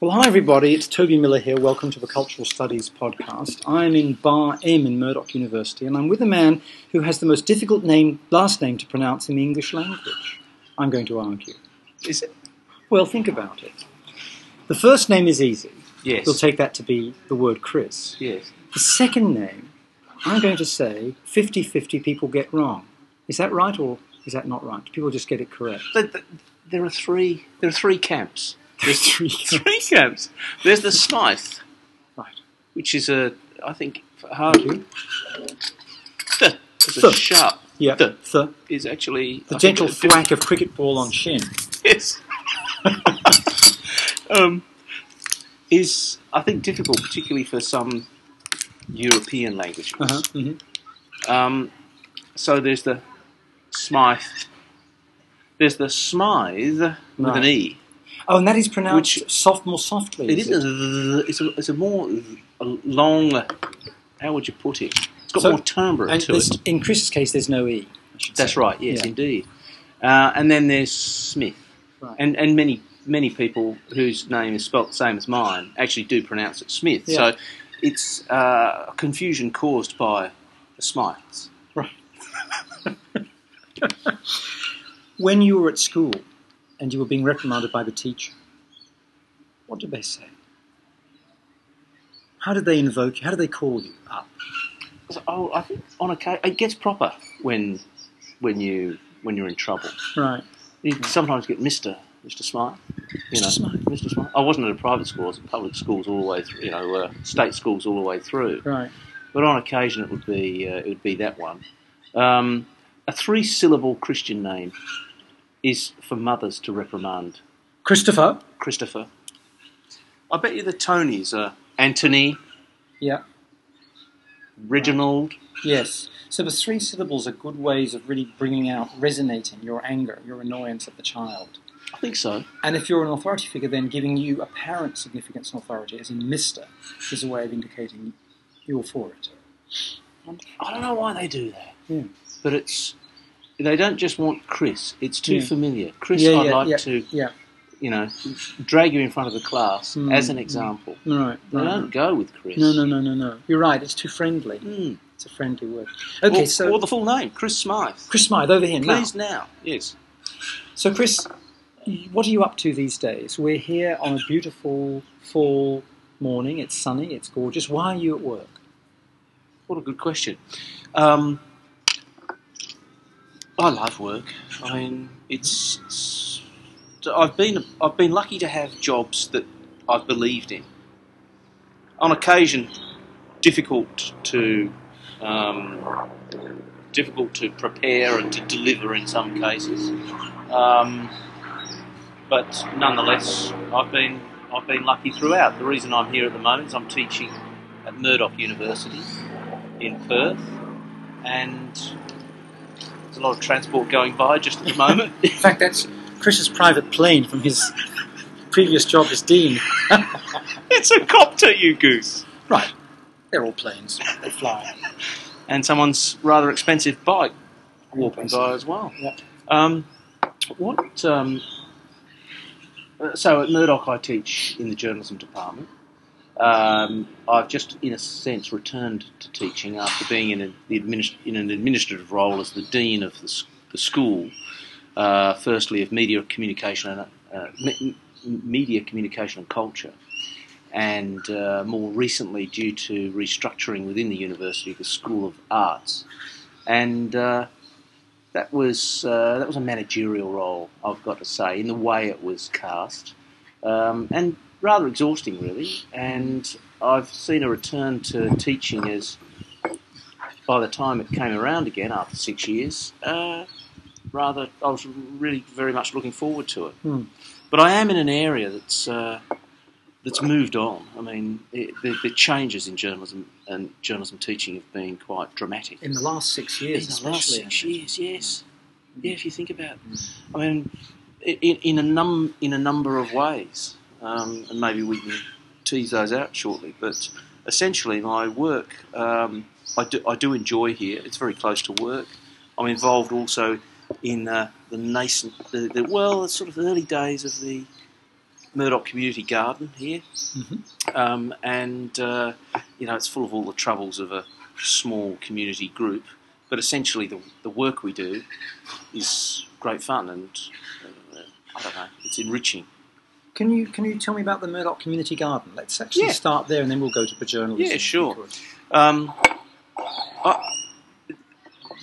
Well, hi everybody, it's Toby Miller here. Welcome to the Cultural Studies Podcast. I'm in Bar M in Murdoch University, and I'm with a man who has the most difficult last name to pronounce in the English language. I'm going to argue. Is it? Well, think about it. The first name is easy. Yes. We'll take that to be the word Chris. Yes. The second name, I'm going to say 50-50 people get wrong. Is that right or is that not right? Do people just get it correct? There are three camps. There's three camps. There's the Smyth, right, which is I think Hardie. It's a sharp. Yeah. The is actually the gentle thwack of cricket ball on shin. Yes. Is I think difficult, particularly for some European languages. Uh-huh. Mm-hmm. So there's the Smyth. There's the Smythe with an E. Oh, and that is pronounced more softly. It's a more long. How would you put it? It's got more timbre to it. In Chris's case, there's no E. That's right. Yes, yeah. Indeed. And then there's Smith, right. and many people whose name is spelt the same as mine actually do pronounce it Smith. Yeah. So it's confusion caused by the Smyths. Right. When you were at school and you were being reprimanded by the teacher, what did they say? How did they invoke you? How did they call you up? I think on occasion it gets proper when you're in trouble. Right. You sometimes get Mr. Smyth. Mr. Smyth. I wasn't at a private school. I was at public schools all the way through. State schools all the way through. Right. But on occasion it would be that one. A 3-syllable Christian name is for mothers to reprimand. Christopher. I bet you the Tonys are Anthony. Yeah. Reginald. Right. Yes. So the 3 syllables are good ways of really bringing out, resonating your anger, your annoyance at the child. I think so. And if you're an authority figure, then giving you apparent significance and authority, as in Mr., is a way of indicating you're for it. I don't know why they do that. Yeah. But it's... They don't just want Chris. It's too familiar. Chris, I'd like to drag you in front of the class as an example. Right. They don't go with Chris. No. You're right. It's too friendly. Mm. It's a friendly word. Okay, or the full name, Chris Smyth. Chris Smyth, over here now. Please now. Yes. So, Chris, what are you up to these days? We're here on a beautiful fall morning. It's sunny. It's gorgeous. Why are you at work? What a good question. I love work. I mean, it's I've been lucky to have jobs that I've believed in. On occasion, difficult to prepare and to deliver in some cases, but nonetheless, I've been lucky throughout. The reason I'm here at the moment is I'm teaching at Murdoch University in Perth, and a lot of transport going by just at the moment. In fact, that's Chris's private plane from his previous job as dean. It's a copter, you goose. Right. They're all planes. They fly. And someone's rather expensive bike walking by as well. Yeah. So at Murdoch I teach in the journalism department. I've just, in a sense, returned to teaching after being in an administrative role as the dean of the school. Firstly, of media communication and culture, and more recently, due to restructuring within the university, the School of Arts, and that was a managerial role, I've got to say, in the way it was cast, and rather exhausting, really, and I've seen a return to teaching as, by the time it came around again after 6 years, I was really very much looking forward to it. Mm. But I am in an area that's moved on. I mean, the changes in journalism and journalism teaching have been quite dramatic. In the last 6 years, yes. Mm. Yeah, if you think about it. Mm. I mean, in a number of ways. And maybe we can tease those out shortly. But essentially, my work, I do enjoy here. It's very close to work. I'm involved also in the nascent, the early days of the Murdoch Community Garden here, and you know, it's full of all the troubles of a small community group. But essentially, the work we do is great fun, and I don't know, it's enriching. Can you tell me about the Murdoch Community Garden? Let's actually start there, and then we'll go to the journalism. Yeah, sure.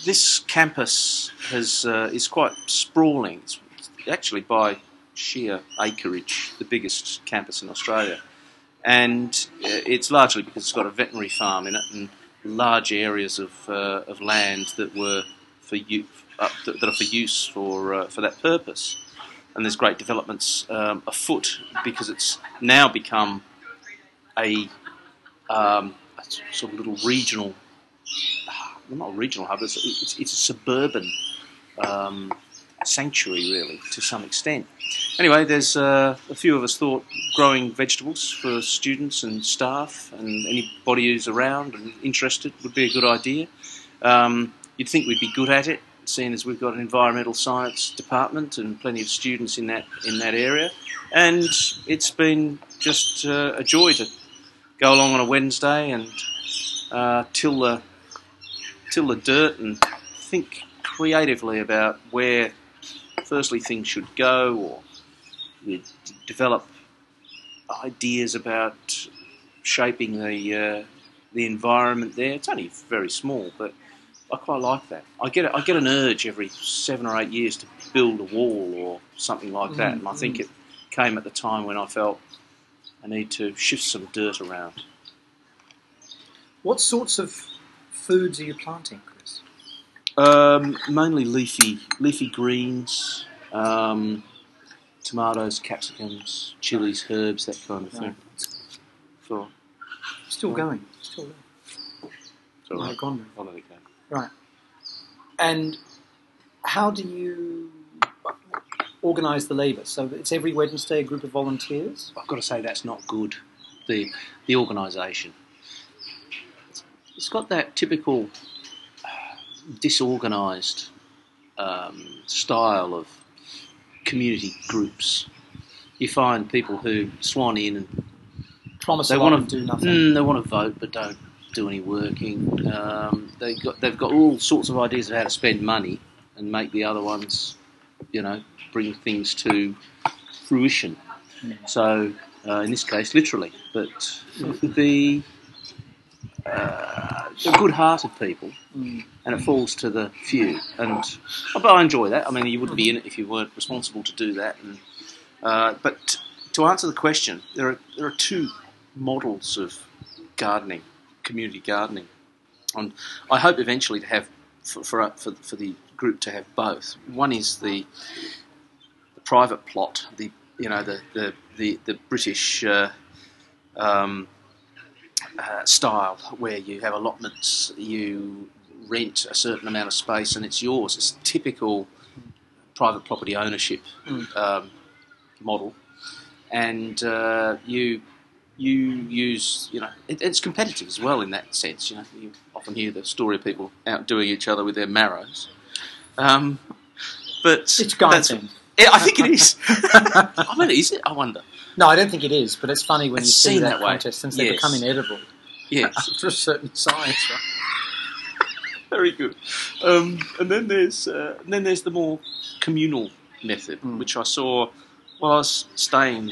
This campus is quite sprawling. It's actually by sheer acreage, the biggest campus in Australia, and it's largely because it's got a veterinary farm in it and large areas of land that are for use for that purpose. And there's great developments afoot because it's now become a sort of little regional, not a regional hub, it's a suburban sanctuary, really, to some extent. Anyway, there's a few of us thought growing vegetables for students and staff and anybody who's around and interested would be a good idea. You'd think we'd be good at it, seeing as we've got an environmental science department and plenty of students in that area. And it's been just a joy to go along on a Wednesday and till the dirt and think creatively about where, firstly, things should go, or you develop ideas about shaping the environment there. It's only very small, but I quite like that. I get an urge every 7 or 8 years to build a wall or something like that, and I think it came at the time when I felt I need to shift some dirt around. What sorts of foods are you planting, Chris? Mainly leafy greens, tomatoes, capsicums, chilies, herbs, that kind of thing. So, still there. Sorry, right. Gone. I'll let it go. Right. And how do you organise the labour? So it's every Wednesday a group of volunteers? I've got to say that's not good, the organisation. It's got that typical disorganised style of community groups. You find people who swan in and promise they want to do nothing. They want to vote but don't do any working. They've got all sorts of ideas of how to spend money and make the other ones, you know, bring things to fruition. So in this case, literally. But the good-hearted people, and it falls to the few. But I enjoy that. I mean, you wouldn't be in it if you weren't responsible to do that. And but to answer the question, there are two models of gardening. Community gardening, and I hope eventually to have for the group to have both. One is the private plot, the British style where you have allotments, you rent a certain amount of space, and it's yours. It's typical private property ownership model, and you use, you know, it's competitive as well in that sense. You know, you often hear the story of people outdoing each other with their marrows. But it's gardening. I think it is. I mean, is it? I wonder. No, I don't think it is. But it's funny when you see that contest, since they become inedible. Yes, after a certain size. Right? Very good. And then there's the more communal method, which I saw while I was staying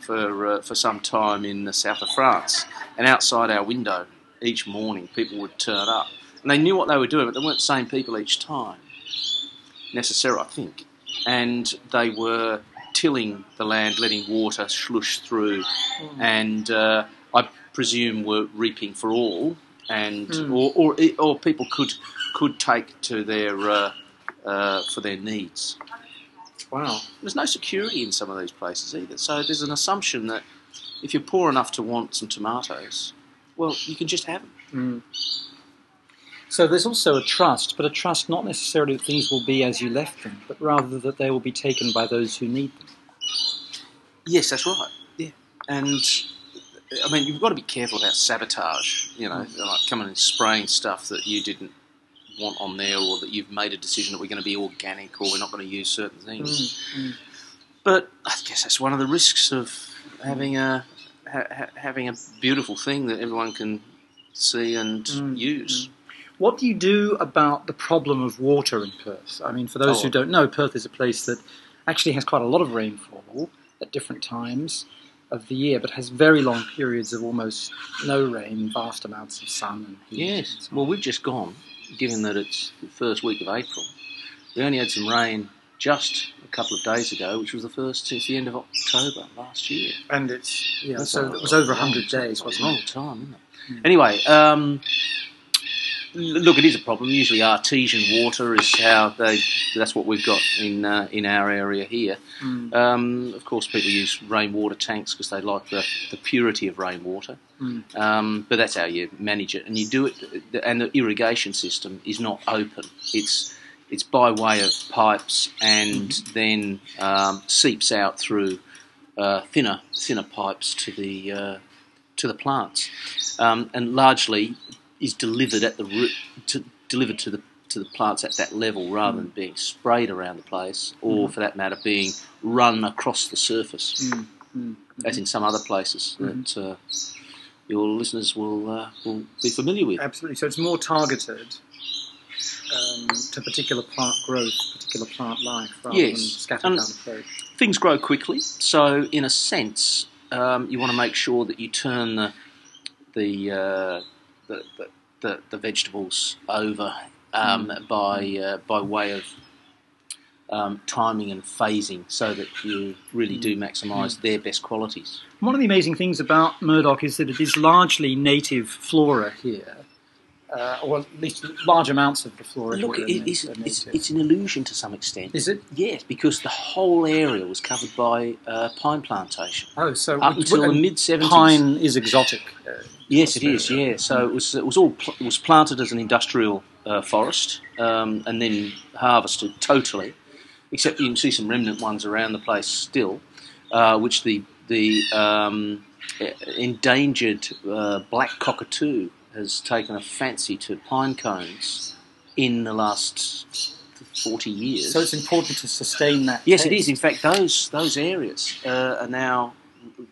for some time in the south of France, and outside our window each morning people would turn up, and they knew what they were doing, but they weren't the same people each time, necessarily, I think, and they were tilling the land, letting water slush through, and I presume were reaping for all, and or people could take to their for their needs. Wow. There's no security in some of these places either. So there's an assumption that if you're poor enough to want some tomatoes, well, you can just have them. So there's also a trust, but a trust not necessarily that things will be as you left them, but rather that they will be taken by those who need them. Yes, that's right. Yeah. And, I mean, you've got to be careful about sabotage, you know, like coming and spraying stuff that you didn't want on there, or that you've made a decision that we're going to be organic or we're not going to use certain things. But I guess that's one of the risks of having a beautiful thing that everyone can see and use. What do you do about the problem of water in Perth? I mean, for those who don't know, Perth is a place that actually has quite a lot of rainfall at different times of the year, but has very long periods of almost no rain, vast amounts of sun. And heat. Yes. Well, we've just gone, given that it's the first week of April. We only had some rain just a couple of days ago, which was the first since the end of October last year. And it's, yeah, so it was over 100 days, wasn't it? It's a long time, isn't it? Mm. Anyway, look, it is a problem. Usually artesian water is how they... That's what we've got in our area here. Mm. Of course, people use rainwater tanks because they like the purity of rainwater. Mm. But that's how you manage it. And you do it... And the irrigation system is not open. It's by way of pipes and then seeps out through thinner pipes to the plants, and largely is delivered at the delivered to the plants at that level rather than being sprayed around the place or, for that matter, being run across the surface, as in some other places that your listeners will be familiar with. Absolutely. So it's more targeted. To particular plant growth, particular plant life, rather than scattered down the road. Things grow quickly, so in a sense, you want to make sure that you turn the vegetables over by way of timing and phasing, so that you really do maximise their best qualities. One of the amazing things about Murdoch is that it is largely native flora here. Or at least large amounts of the flora. Look, it's an illusion to some extent. Is it? Yes, because the whole area was covered by pine plantation. Oh, so up until the mid-70s. Pine is exotic. Yes, it is. Yeah, so it was planted as an industrial forest, and then harvested totally. Except you can see some remnant ones around the place still, which the endangered black cockatoo has taken a fancy to pine cones in the last 40 years. So it's important to sustain that. Yes, it is. In fact, those areas are now,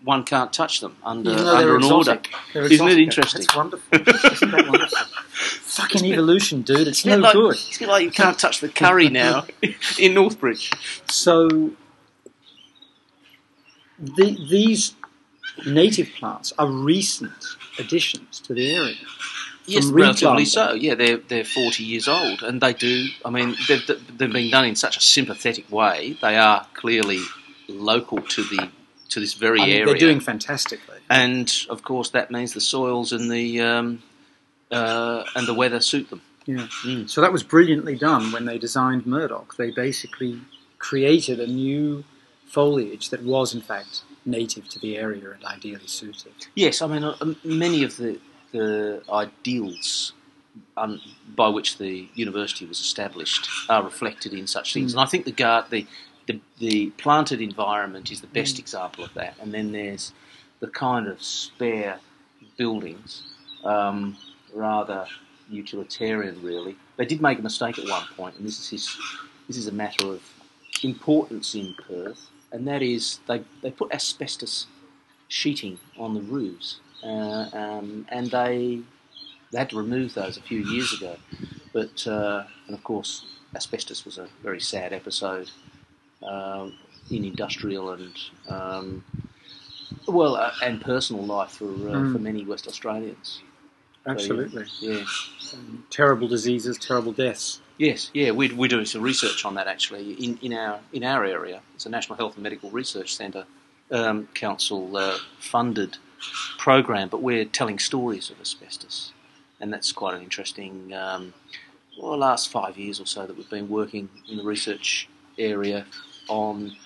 one can't touch them under an exotic order. Isn't it interesting? It's wonderful. Isn't that wonderful? Fucking evolution, dude. It's no good. It's like you can't touch the curry now in Northbridge. So these native plants are recent additions to the area. Yes, relatively so. Yeah, they're 40 years old, and they do. I mean, they've been done in such a sympathetic way. They are clearly local to this very area. They're doing fantastically, and of course that means the soils and the weather suit them. Yeah. Mm. So that was brilliantly done when they designed Murdoch. They basically created a new foliage that was, in fact, native to the area and ideally suited. Yes, I mean, many of the ideals by which the university was established are reflected in such things, and I think the planted environment is the best example of that. And then there's the kind of spare buildings, rather utilitarian, really. They did make a mistake at one point, and this is a matter of importance in Perth. And that is, they put asbestos sheeting on the roofs, and they had to remove those a few years ago. But and of course, asbestos was a very sad episode in industrial and personal life for many West Australians. Absolutely, so, yeah. Terrible diseases, terrible deaths. Yes, yeah, we're doing some research on that actually in our area. It's a National Health and Medical Research Centre Council funded program, but we're telling stories of asbestos, and that's quite an interesting. The last 5 years or so that we've been working in the research area on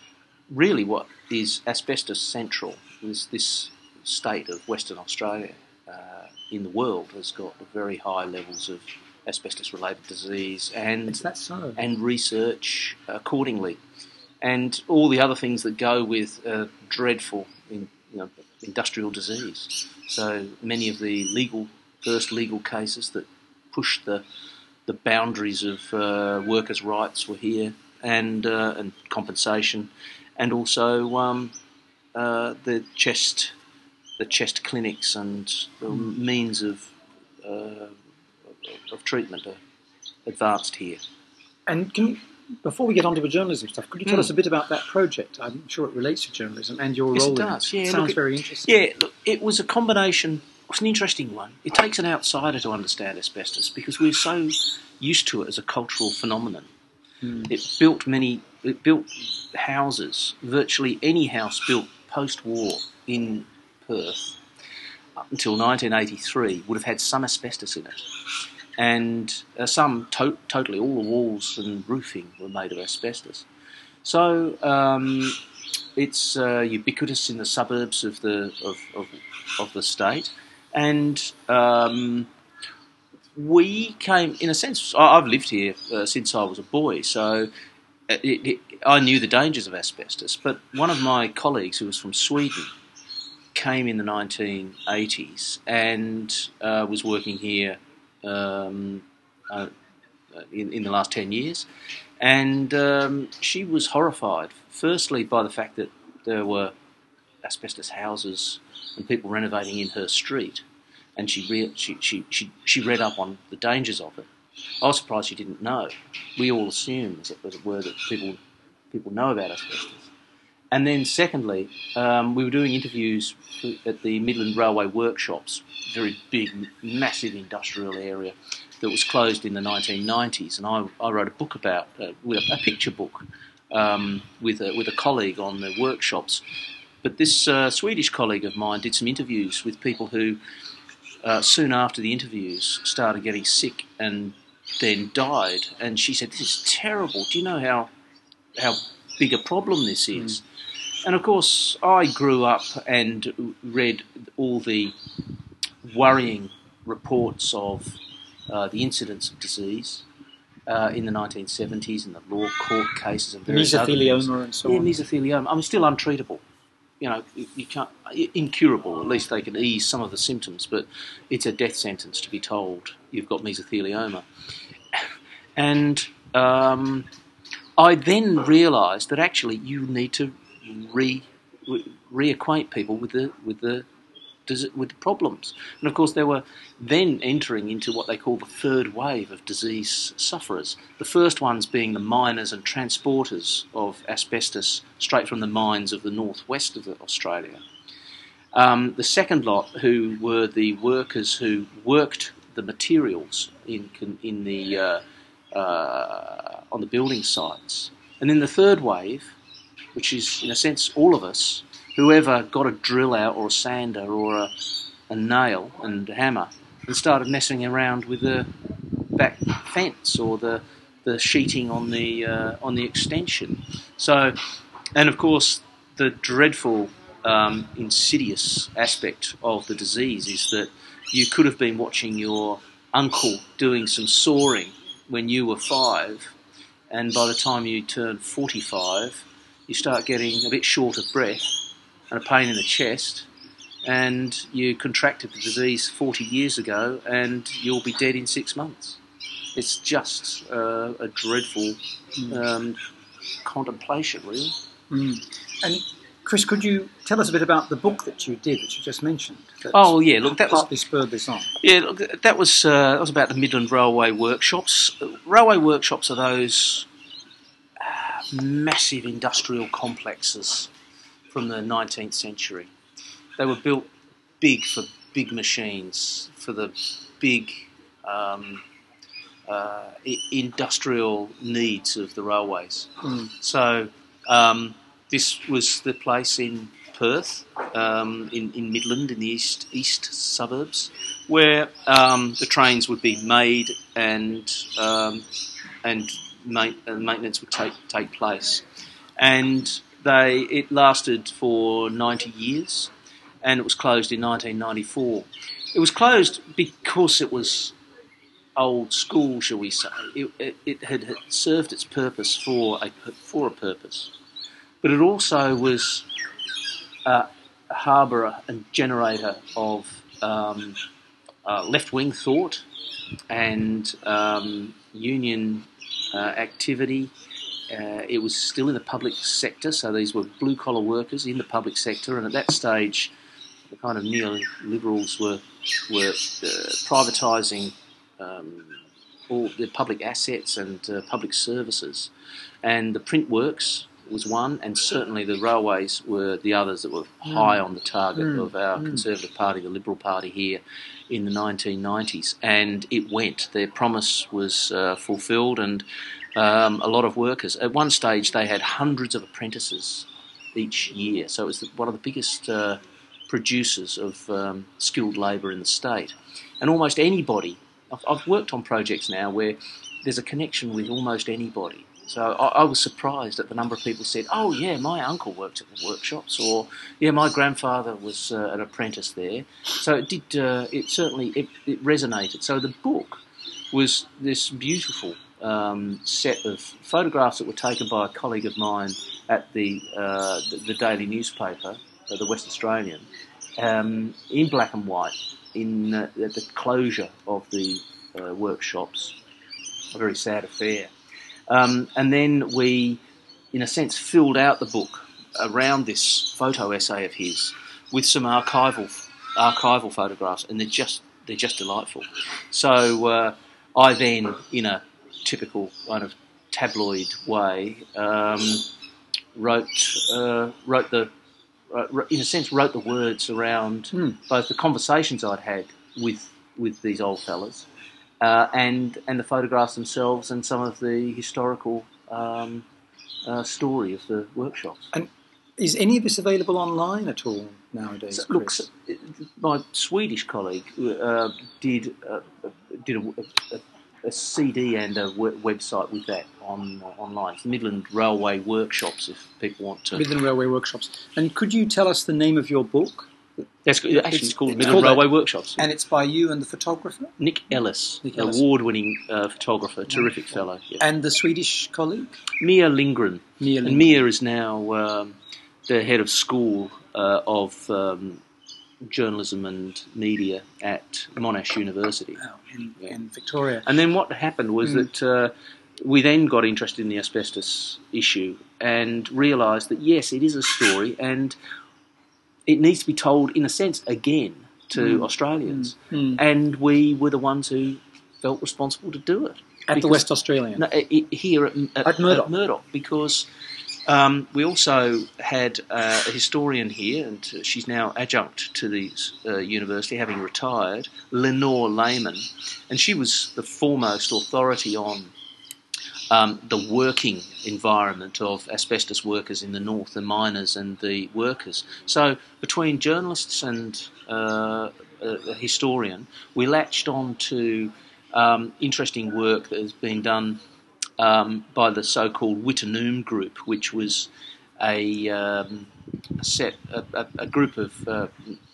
really what is asbestos central. This state of Western Australia in the world has got very high levels of asbestos-related disease and research accordingly, and all the other things that go with dreadful industrial disease. So many of the first legal cases that pushed the boundaries of workers' rights were here, and compensation, and also the chest clinics and the means of treatment are advanced here. And before we get on to the journalism stuff, could you tell us a bit about that project? I'm sure it relates to journalism and your role in it. Yes, it does. Yeah, sounds very interesting. Yeah, look, it was a combination. It's an interesting one. It takes an outsider to understand asbestos because we're so used to it as a cultural phenomenon. Mm. It built houses, virtually any house built post-war in Perth up until 1983 would have had some asbestos in it. And totally all the walls and roofing were made of asbestos. So it's ubiquitous in the suburbs of the state, and we came in a sense. I've lived here since I was a boy, so I knew the dangers of asbestos. But one of my colleagues, who was from Sweden, came in the 1980s and was working here. In the last 10 years, and she was horrified. Firstly, by the fact that there were asbestos houses and people renovating in her street, and she read up on the dangers of it. I was surprised she didn't know. We all assume, as it were, that people know about asbestos. And then, secondly, we were doing interviews at the Midland Railway Workshops, very big, massive industrial area that was closed in the 1990s. And I wrote a book about, a picture book, with a colleague on the workshops. But this Swedish colleague of mine did some interviews with people who, soon after the interviews, started getting sick and then died. And she said, "This is terrible. Do you know how big a problem this is?" And of course, I grew up and read all the worrying reports of the incidence of disease in the 1970s and the law court cases and various mesothelioma and so on. Yeah, mesothelioma. I mean, still untraceable. You know, you can't, incurable. At least they can ease some of the symptoms, but it's a death sentence to be told you've got mesothelioma. And I then realised that actually you need to reacquaint people with the problems. And of course, they were then entering into what they call the third wave of disease sufferers. The first ones being the miners and transporters of asbestos straight from the mines of the northwest of Australia. The second lot, who were the workers who worked the materials on the building sites. And then the third wave, which is, in a sense, all of us, whoever got a drill out or a sander or a nail and a hammer and started messing around with the back fence or the sheeting on the extension. So, and of course, the dreadful insidious aspect of the disease is that you could have been watching your uncle doing some sawing when you were 5, and by the time you turn 45, you start getting a bit short of breath and a pain in the chest, and you contracted the disease 40 years ago, and you'll be dead in 6 months. It's just a dreadful contemplation, really. Mm. And Chris, could you tell us a bit about the book that you just mentioned? Oh, yeah, look, that partly spurred this on. Yeah, look, that was about the Midland Railway Workshops. Railway workshops are those massive industrial complexes from the 19th century. They were built big for big machines, for the big industrial needs of the railways. Mm. So this was the place in Perth, in Midland, in the east suburbs, where the trains would be made and maintenance would take place. And it lasted for 90 years, and it was closed in 1994. It was closed because it was old school, shall we say. It had served its purpose for a purpose. But it also was a harbourer and generator of left-wing thought and union activity It was still in the public sector, so these were blue-collar workers in the public sector, and at that stage, the kind of neoliberals were privatising all the public assets and public services. And the print works was one, and certainly the railways were the others that were high on the target of our Conservative Party, the Liberal Party here in the 1990s. And it went. Their promise was fulfilled, and a lot of workers. At one stage, they had hundreds of apprentices each year, so it was one of the biggest producers of skilled labour in the state. And almost anybody, I've worked on projects now where there's a connection with almost anybody. So I was surprised at the number of people who said, oh yeah, my uncle worked at the workshops, or yeah, my grandfather was an apprentice there. So it did. It certainly resonated. So the book was this beautiful set of photographs that were taken by a colleague of mine at the daily newspaper, the West Australian, in black and white, in at the closure of the workshops. A very sad affair. And then we, in a sense, filled out the book around this photo essay of his with some archival photographs, and they're just delightful. So I then, in a typical kind of tabloid way, wrote the words around both the conversations I'd had with these old fellas. And the photographs themselves, and some of the historical story of the workshops. And is any of this available online at all nowadays? So, look, my Swedish colleague did a CD and a website with that online. It's Midland Railway Workshops, if people want to. Midland Railway Workshops. And could you tell us the name of your book? That's actually it's called Midland Railway Workshops, and it's by you and the photographer Nick Ellis, award-winning photographer, terrific fellow, yeah. And the Swedish colleague Mia Lindgren. And Mia is now the head of school of journalism and media at Monash University in Victoria. And then what happened was that we then got interested in the asbestos issue and realised that yes, it is a story and it needs to be told, in a sense, again to Australians. And we were the ones who felt responsible to do it. At the West Australian? No, here at Murdoch. Because we also had a historian here, and she's now adjunct to the university, having retired, Lenore Layman. And she was the foremost authority on the working environment of asbestos workers in the north, the miners and the workers. So between journalists and a historian, we latched on to interesting work that has been done by the so-called Wittenoom group, which was a group of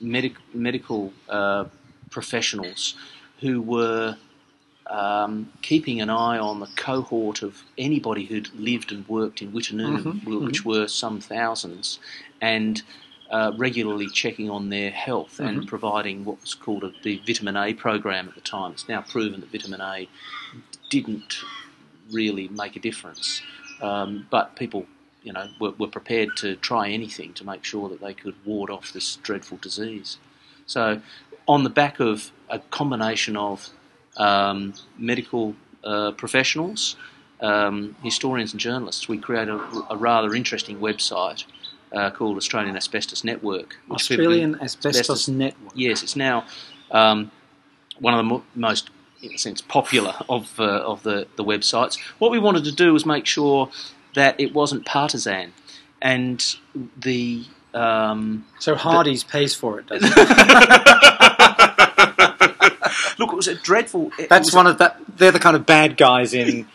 medical professionals who were keeping an eye on the cohort of anybody who'd lived and worked in Wittenoom, which were some thousands, and regularly checking on their health and providing what was called the vitamin A program at the time. It's now proven that vitamin A didn't really make a difference, but people, were prepared to try anything to make sure that they could ward off this dreadful disease. So, on the back of a combination of medical professionals, historians and journalists, we create a rather interesting website called Australian Asbestos Network. Australian Asbestos Network. Yes, it's now one of the most, in a sense, popular of the websites. What we wanted to do was make sure that it wasn't partisan, and the... so Hardie's pays for it, doesn't it? Look, it was a dreadful... They're the kind of bad guys in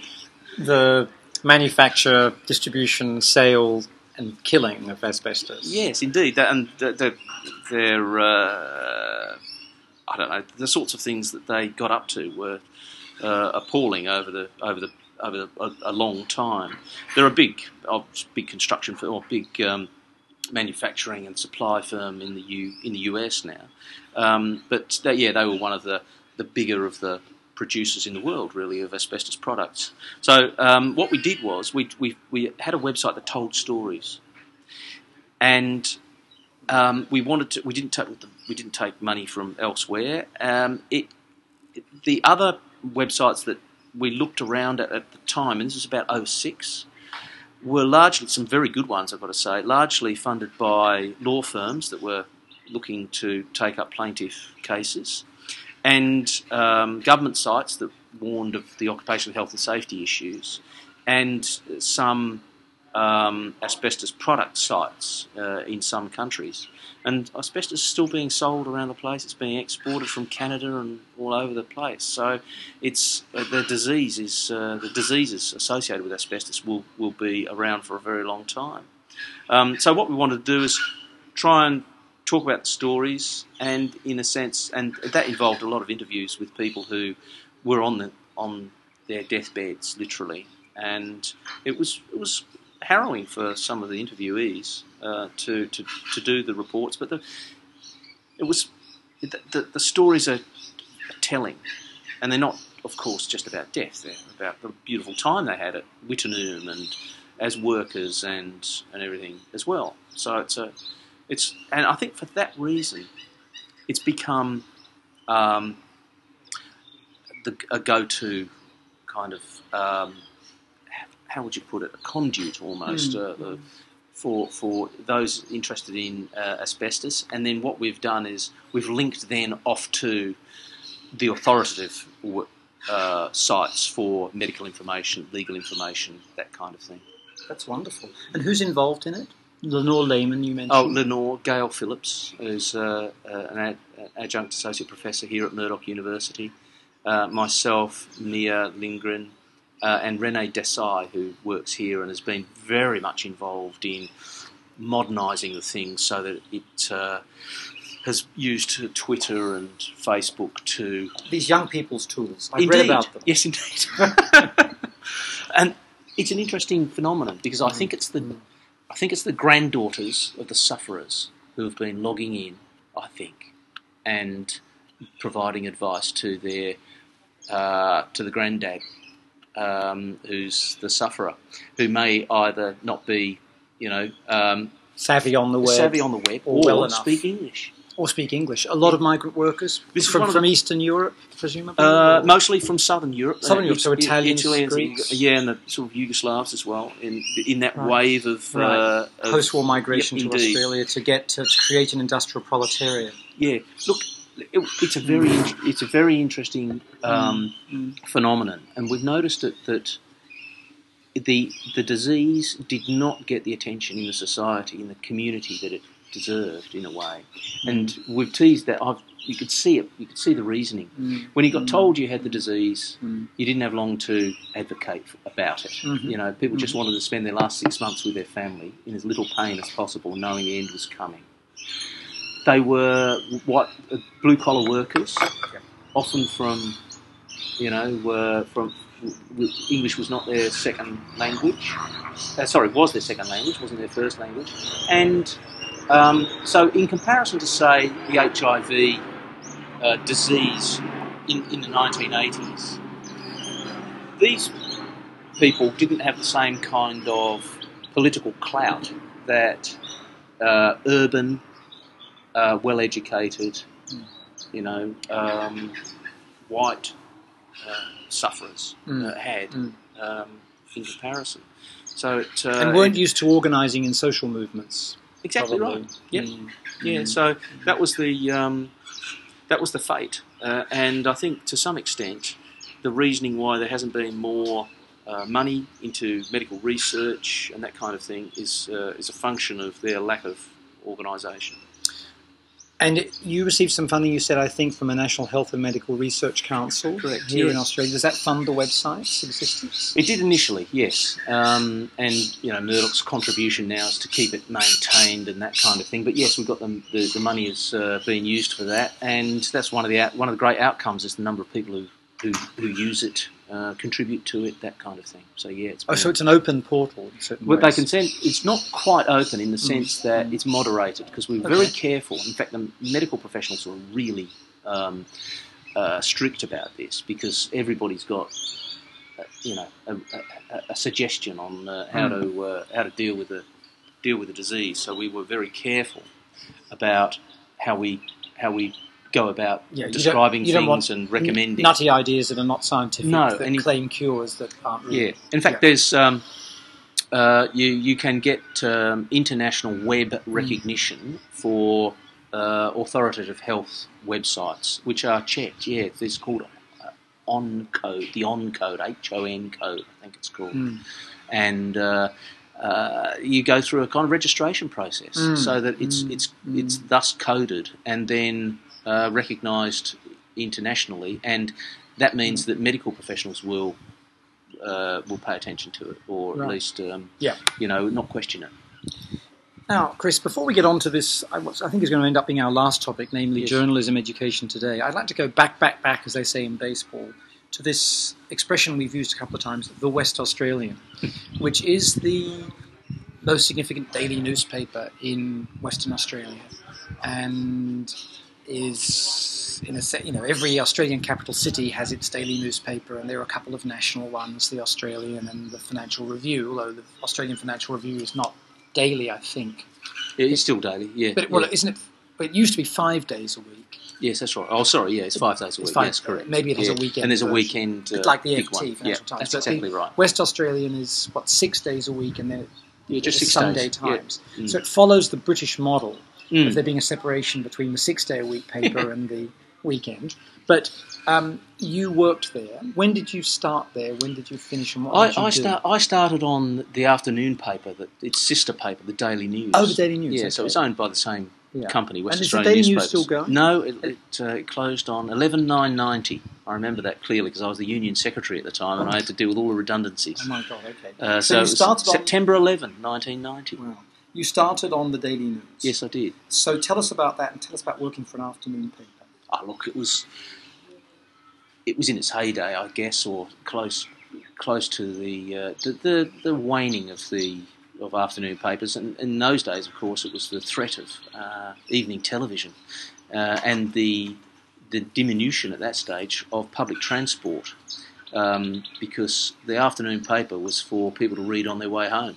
the manufacture, distribution, sale and killing of asbestos. Yes, indeed. And they're I don't know, the sorts of things that they got up to were appalling over a long time. They're a big construction firm, or big manufacturing and supply firm in the US now. But they were one of the bigger of the producers in the world, really, of asbestos products. So what we did was we had a website that told stories, and we wanted to. We didn't take money from elsewhere. The other websites that we looked around at the time, and this was about 06, were largely some very good ones, I've got to say, largely funded by law firms that were looking to take up plaintiff cases, and government sites that warned of the occupational health and safety issues, and some asbestos product sites in some countries. And asbestos is still being sold around the place. It's being exported from Canada and all over the place. So it's the diseases associated with asbestos will be around for a very long time. So what we wanted to do is try and talk about the stories, and in a sense, and that involved a lot of interviews with people who were on their deathbeds, literally, and it was harrowing for some of the interviewees to do the reports, but the stories are telling, and they're not, of course, just about death. They're about the beautiful time they had at Wittenoom and as workers and everything as well. So and I think for that reason, it's become a go-to kind of, how would you put it, a conduit almost for those interested in asbestos. And then what we've done is we've linked then off to the authoritative sites for medical information, legal information, that kind of thing. That's wonderful. And who's involved in it? Lenore Layman, you mentioned. Oh, Lenore, Gail Phillips, who's an adjunct associate professor here at Murdoch University. Myself, Mia Lindgren, and René Desai, who works here and has been very much involved in modernising the thing so that it has used Twitter and Facebook to... These young people's tools. I've read about them. Yes, indeed. And it's an interesting phenomenon because I think it's the granddaughters of the sufferers who have been logging in, I think, and providing advice to their to the granddad, who's the sufferer, who may either not be, savvy on the web, or speak English. A lot of migrant workers from Eastern Europe, presumably? Mostly from Southern Europe. So Italians, Greeks. Yeah, and the sort of Yugoslavs as well, in that wave of... post-war migration to Australia to create an industrial proletariat. Yeah, look, it's a very interesting phenomenon, and we've noticed that the disease did not get the attention in the society, in the community that it deserved in a way, and we've teased that. You could see it. You could see the reasoning. When you got told you had the disease, you didn't have long to advocate about it. Mm-hmm. People just wanted to spend their last 6 months with their family in as little pain as possible, knowing the end was coming. They were blue collar workers, often from English was not their second language. Was their second language, wasn't their first language, and so in comparison to, say, the HIV disease in the 1980s, these people didn't have the same kind of political clout that urban, well-educated, white sufferers had in comparison. So it, and weren't used to organising in social movements. Exactly. Probably. Right. Yep. Yeah. So that was the fate, and I think to some extent, the reasoning why there hasn't been more money into medical research and that kind of thing is a function of their lack of organisation. And you received some funding, you said, I think, from a National Health and Medical Research Council. Correct, here in Australia. Does that fund the website's existence? It did initially, yes. Murdoch's contribution now is to keep it maintained and that kind of thing. But yes, we've got the money is being used for that, and that's one of the great outcomes is the number of people who use it, contribute to it, that kind of thing. So yeah, so it's an open portal. They can send. It's not quite open in the sense that it's moderated because we're very careful. In fact, the medical professionals are really strict about this, because everybody's got a suggestion on how to deal with the disease. So we were very careful about how we go about describing things and recommending nutty ideas that are not scientific, that claim cures that aren't real. Yeah, in fact, there's you can get international web recognition for authoritative health websites, which are checked. Yeah, it's called OnCode, the OnCode, HON code, I think it's called, and you go through a kind of registration process so that it's thus coded and then recognised internationally, and that means that medical professionals will pay attention to it, or at least not question it. Now, Chris, before we get on to this, I think is going to end up being our last topic, namely journalism education today, I'd like to go back, as they say in baseball, to this expression we've used a couple of times, the West Australian, which is the most significant daily newspaper in Western Australia, and is, in a sense, every Australian capital city has its daily newspaper, and there are a couple of national ones, the Australian and the Financial Review, although the Australian Financial Review is not daily, I think. It's still daily, yeah. But isn't it? But it used to be 5 days a week. Yes, that's right. Oh, sorry, yeah, it's 5 days a week. That's correct. Maybe it has a weekend. And there's a weekend. It's like the FT, Financial Times. That's exactly right. West Australian is 6 days a week, and then just 6 Sunday days. Times. Yeah. So it follows the British model of there being a separation between the 6 day a week paper and the weekend. But you worked there. When did you start there? When did you finish? And what I started on the afternoon paper, its sister paper, the Daily News. Oh, the Daily News. Yeah, okay. So it's owned by the same company, West Australian Newspapers. And is the Daily News still going? No, it closed on 11/9/90. I remember that clearly because I was the union secretary at the time, and I had to deal with all the redundancies. Oh my God! Okay. So it started on September 11, 1990. Wow. You started on the Daily News. Yes, I did. So tell us about that, and tell us about working for an afternoon paper. Oh, look, it was in its heyday, I guess, or close to the waning of afternoon papers. And in those days, of course, it was the threat of evening television and the diminution at that stage of public transport, because the afternoon paper was for people to read on their way home.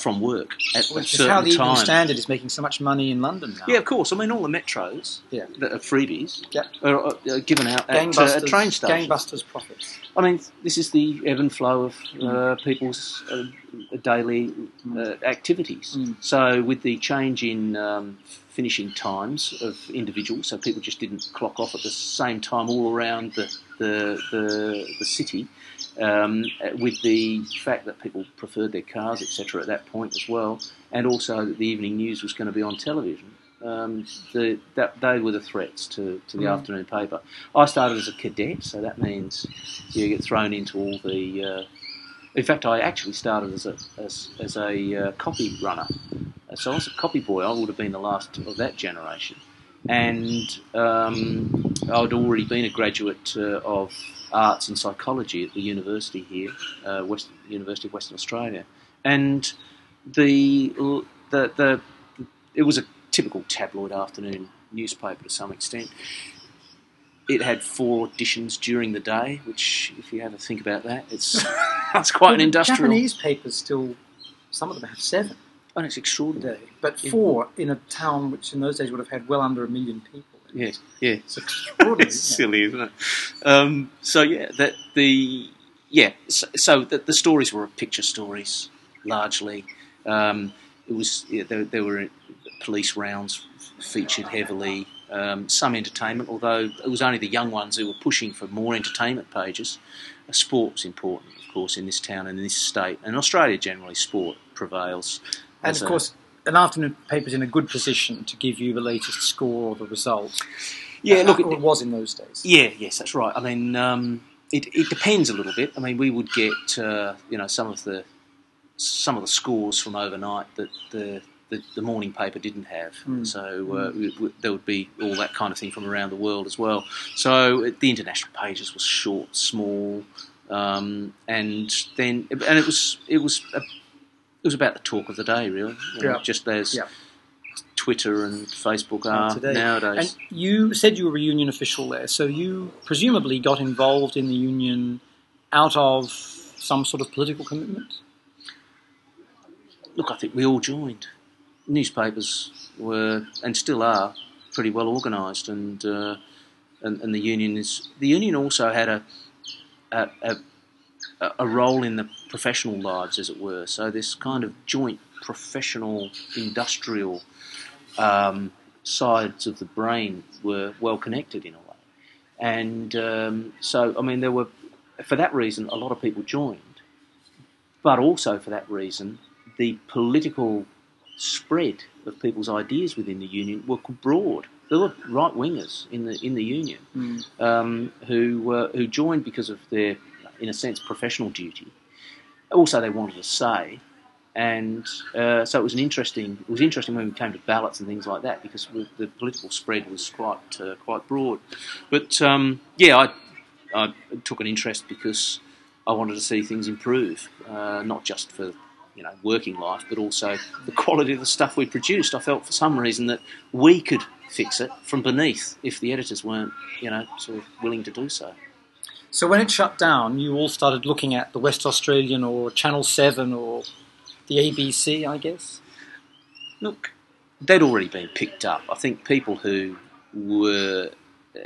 From work at a certain time. Which is how the Evening Standard is making so much money in London now. Yeah, of course. I mean, all the metros that are freebies are given out at train stations. Gangbusters profits. I mean, this is the ebb and flow of people's daily activities. So with the change in finishing times of individuals, so people just didn't clock off at the same time all around the city, with the fact that people preferred their cars, etc., at that point as well, and also that the evening news was going to be on television, they were the threats to the afternoon paper. I started as a cadet, so that means you get thrown into all the... in fact, I actually started as a copy runner. So I was a copy boy. I would have been the last of that generation. And I'd already been a graduate of arts and psychology at the university here, University of Western Australia. And it was a typical tabloid afternoon newspaper to some extent. It had 4 editions during the day, which, if you have a think about that, it's quite an industrial... Japanese papers still, some of them have 7. Oh, it's extraordinary. But 4 in a town which in those days would have had well under 1 million people. Yes, yeah. It's extraordinary. It's silly, isn't it? The stories were picture stories largely. There were police rounds featured heavily. Some entertainment, although it was only the young ones who were pushing for more entertainment pages. Sport's important, of course, in this town and in this state. And in Australia, generally, sport prevails. And, of course, an afternoon paper's in a good position to give you the latest score or the result. Yeah, it was in those days. Yeah, yes, that's right. I mean, it depends a little bit. I mean, we would get, some of the scores from overnight that the morning paper didn't have. There would be all that kind of thing from around the world as well. So the international pages were short, small, and it was about the talk of the day, really. You know, just there's Twitter and Facebook are nowadays. And you said you were a union official there, so you presumably got involved in the union out of some sort of political commitment? Look, I think we all joined. Newspapers were, and still are, pretty well organised, and the union is... The union also had a role in the professional lives, as it were. So this kind of joint professional, industrial sides of the brain were well connected in a way. And so, I mean, there were, for that reason, a lot of people joined. But also for that reason, the political spread of people's ideas within the union were broad. There were right-wingers in the union who joined because of their, in a sense, professional duty. Also, they wanted a say, and so it was interesting when we came to ballots and things like that, because the political spread was quite broad. But I took an interest because I wanted to see things improve, not just for working life, but also the quality of the stuff we produced. I felt for some reason that we could fix it from beneath if the editors weren't, sort of willing to do so. So when it shut down, you all started looking at the West Australian or Channel 7 or the ABC, I guess? Look, they'd already been picked up. I think people who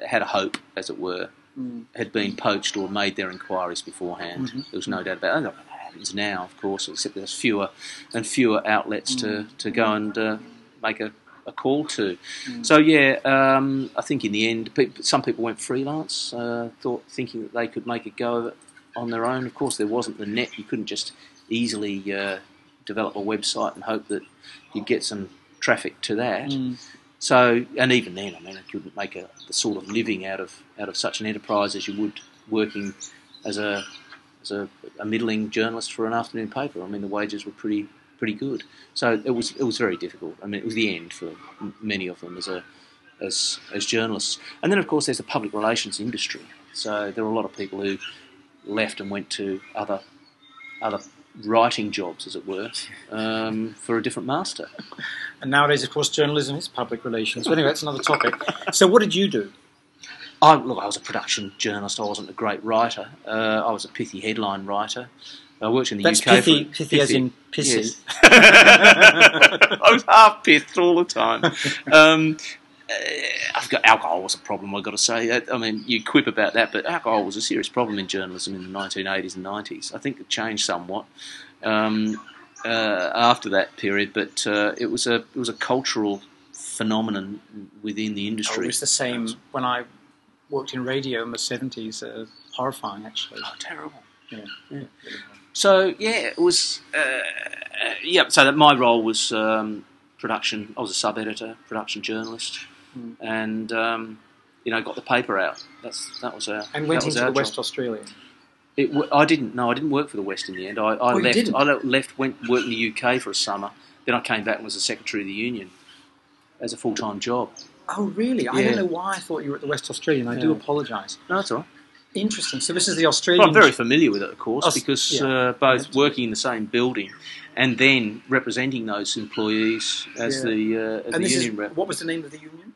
had a hope, as it were, had been poached or made their inquiries beforehand. Mm-hmm. There was no doubt about it. That happens now, of course, except there's fewer and fewer outlets to go and make a call to. So I think in the end some people went freelance, thinking that they could make a go of it on their own. Of course there wasn't the net. You couldn't just easily develop a website and hope that you'd get some traffic to that. So, and even then, I mean, you couldn't make the sort of living out of such an enterprise as you would working as a middling journalist for an afternoon paper. I mean, the wages were pretty good, so it was very difficult. I mean, it was the end for many of them as journalists. And then, of course, there's the public relations industry. So there were a lot of people who left and went to other writing jobs, as it were, for a different master. And nowadays, of course, journalism is public relations. But anyway, that's another topic. So, what did you do? I was a production journalist. I wasn't a great writer. I was a pithy headline writer. I worked in the UK. That's pithy as in pissy. Yes. I was half pithed all the time. Alcohol was a problem, I've got to say. I mean, you quip about that, but alcohol was a serious problem in journalism in the 1980s and 90s. I think it changed somewhat after that period, but it was a cultural phenomenon within the industry. It was the same when I worked in radio in the 70s. Horrifying, actually. Oh, terrible. Yeah. So it was. So that my role was production. I was a sub-editor, production journalist, and got the paper out. That was our. And went into the West Australian. I didn't work for the West in the end. I left. You didn't? I left. Went worked in the UK for a summer. Then I came back and was the secretary of the union as a full-time job. Oh really? Yeah. I don't know why I thought you were at the West Australian. I do apologise. No, that's all right. Interesting. So this is the Australian... Well, I'm very familiar with it, of course, because both working in the same building and then representing those employees as the union rep. What was the name of the union?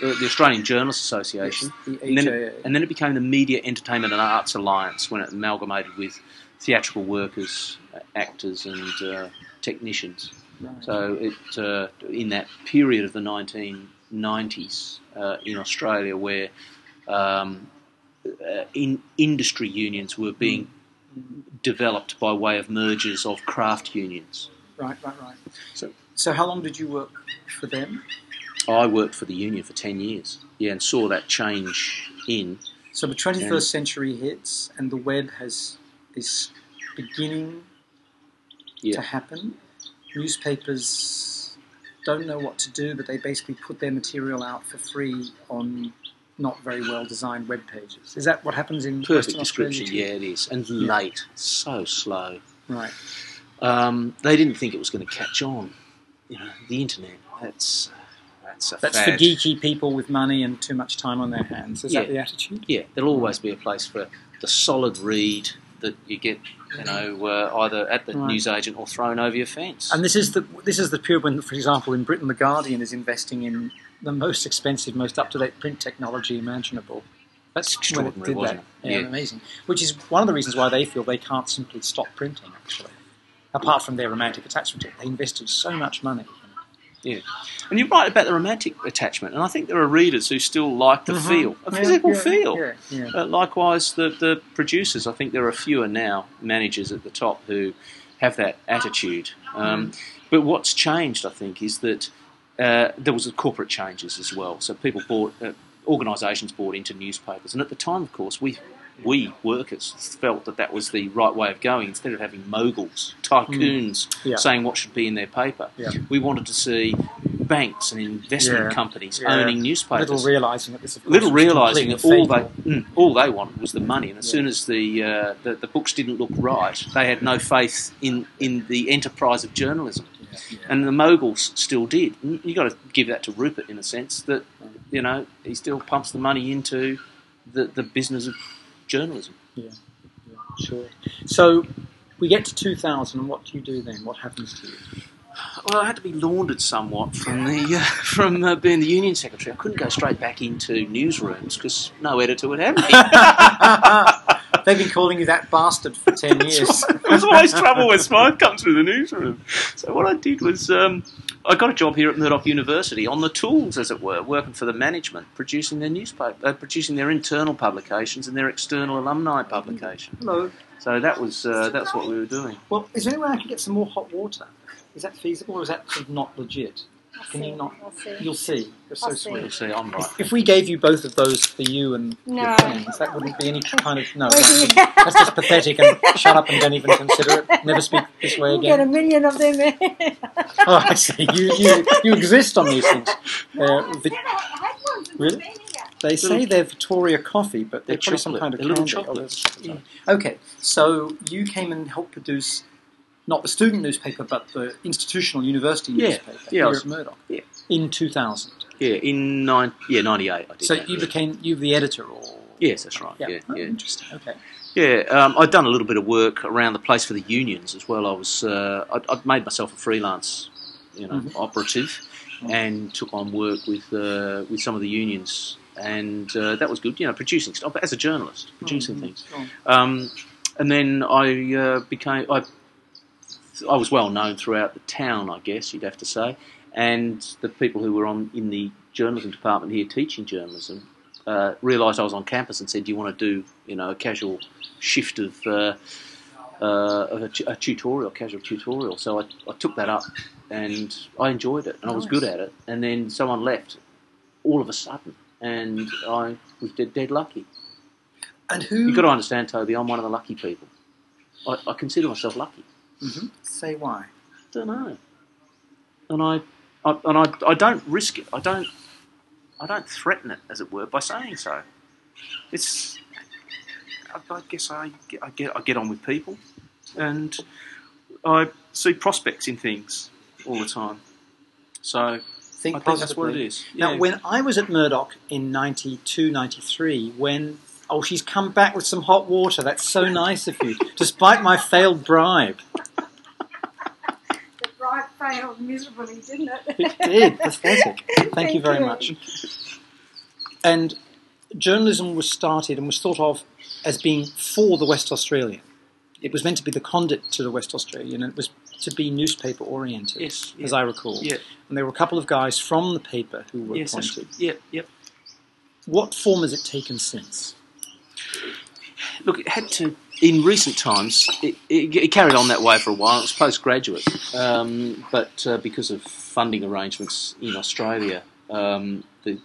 The Australian Journalists Association. Yes, the and then it became the Media, Entertainment and Arts Alliance when it amalgamated with theatrical workers, actors and technicians. Right. So it in that period of the 1990s in Australia where... in industry unions were being developed by way of mergers of craft unions. Right. So how long did you work for them? I worked for the union for 10 years, and saw that change in... So the 21st century hits and the web is beginning to happen. Newspapers don't know what to do, but they basically put their material out for free on... not very well-designed web pages. Is that what happens in Western Australia? Perfect description, it is. And late, so slow. Right. They didn't think it was going to catch on. The internet, that's fad. For geeky people with money and too much time on their hands. Is that the attitude? Yeah, there'll always be a place for the solid read that you get you know, either at the newsagent or thrown over your fence. And this is the period when, for example, in Britain, The Guardian is investing in the most expensive, most up-to-date print technology imaginable. That's extraordinary, wasn't it? Yeah, yeah, amazing. Which is one of the reasons why they feel they can't simply stop printing, actually. Apart from their romantic attachment to it, they invested so much money. Yeah. And you're right about the romantic attachment, and I think there are readers who still like the feel, a physical feel. Yeah, yeah. Likewise, the producers, I think there are fewer now managers at the top who have that attitude. But what's changed, I think, is that there was corporate changes as well. So people bought... organisations bought into newspapers, and at the time, of course, we workers felt that was the right way of going. Instead of having moguls, tycoons saying what should be in their paper, we wanted to see banks and investment companies owning newspapers. Little realising that all they wanted was the money. And as soon as the books didn't look right, they had no faith in the enterprise of journalism. Yeah. Yeah. And the moguls still did. You got to give that to Rupert in a sense that. You know, he still pumps the money into the business of journalism. Yeah, yeah, sure. So we get to 2000, and what do you do then? What happens to you? Well, I had to be laundered somewhat from being the union secretary. I couldn't go straight back into newsrooms because no editor would have me. They've been calling you that bastard for 10 years. There's always trouble when Smyth comes through the newsroom. So what I did was I got a job here at Murdoch University on the tools, as it were, working for the management, producing their newspaper, producing their internal publications and their external alumni publication. Hello. So that's what we were doing. Well, is there any way I can get some more hot water? Is that feasible, or is that sort of not legit? You'll see. You're so sweet. You'll see. I'm right. If we gave you both of those for you and your friends, that wouldn't be any kind of... No, that's just pathetic, and shut up and don't even consider it. Never speak this way again. You get a million of them. Oh, I see. You exist on these things. Really? They say they're Victoria coffee, but they're probably some kind of candy. Okay, so you came and helped produce... Not the student newspaper, but the institutional university newspaper here at Murdoch. Yeah. In 2000. Yeah, in 98 I did. So you became the editor, or? Yes, that's right. Yeah, yeah. Oh, yeah. Interesting. Okay. Yeah, I'd done a little bit of work around the place for the unions as well. I was I'd made myself a freelance, operative, and took on work with some of the unions, and that was good. You know, producing stuff as a journalist, producing things. Sure. And then I was well known throughout the town, I guess you'd have to say, and the people who were in the journalism department here teaching journalism realised I was on campus and said, "Do you want to do, a casual shift of a tutorial, casual tutorial?" So I took that up, and I enjoyed it, and I was good at it. And then someone left, all of a sudden, and I was dead lucky. And who? You've got to understand, Toby, I'm one of the lucky people. I consider myself lucky. Mm-hmm. Say why? Don't know. And I don't risk it. I don't threaten it, as it were, by saying so. It's. I guess I get on with people, and I see prospects in things all the time. So I think that's what it is. Now, when I was at Murdoch in 92, 93, when. Oh, she's come back with some hot water. That's so nice of you, despite my failed bribe. The bribe failed miserably, didn't it? It did. Pathetic. Thank you very much. And journalism was started and was thought of as being for the West Australian. It was meant to be the conduit to the West Australian, and it was to be newspaper-oriented, as I recall. Yeah. And there were a couple of guys from the paper who were appointed. Yep, yep. What form has it taken since? Look, it had to, in recent times, it carried on that way for a while. It was postgraduate, but because of funding arrangements in Australia, the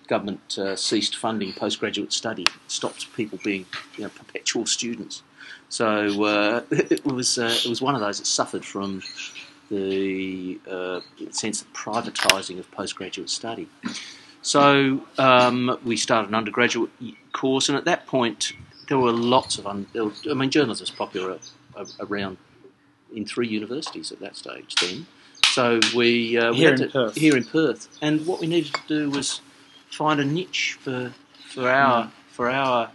government ceased funding postgraduate study. It stopped people being perpetual students. So it was one of those that suffered from the sense of privatising of postgraduate study. So we started an undergraduate course, and at that point... There were lots of... journalism was popular around in 3 universities at that stage then. So here in Perth. And what we needed to do was find a niche for our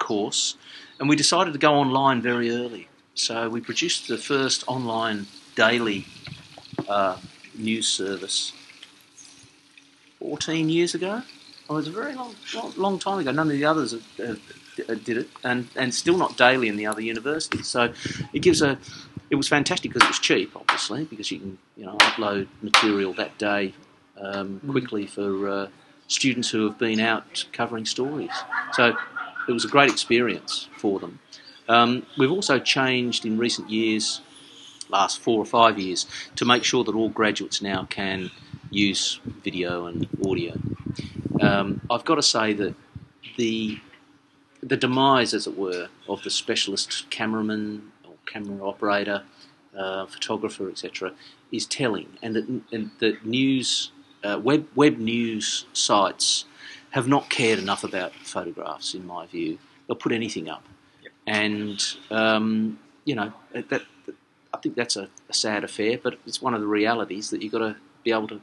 course. And we decided to go online very early. So we produced the first online daily news service 14 years ago. It was a very long time ago. None of the others did it, and still not daily in the other universities. So it gives a... It was fantastic because it was cheap, obviously, because you can upload material that day quickly for students who have been out covering stories. So it was a great experience for them. We've also changed in recent years, last 4 or 5 years, to make sure that all graduates now can use video and audio. I've got to say that the demise, as it were, of the specialist cameraman, camera operator, photographer, etc., is telling, and that news web news sites have not cared enough about photographs, in my view. They'll put anything up, yep. And I think that's a sad affair. But it's one of the realities that you've got to be able to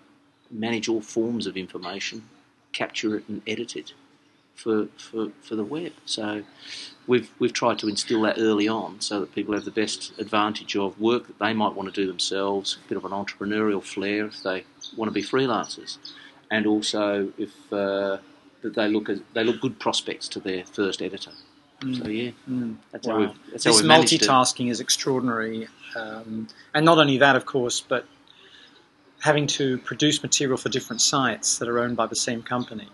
manage all forms of information, capture it, and edit it for the web. So we've tried to instill that early on so that people have the best advantage of work that they might want to do themselves, a bit of an entrepreneurial flair if they want to be freelancers, and also if that they look good prospects to their first editor. So yeah, that's wow. This multitasking is extraordinary, and not only that, of course, but having to produce material for different sites that are owned by the same company.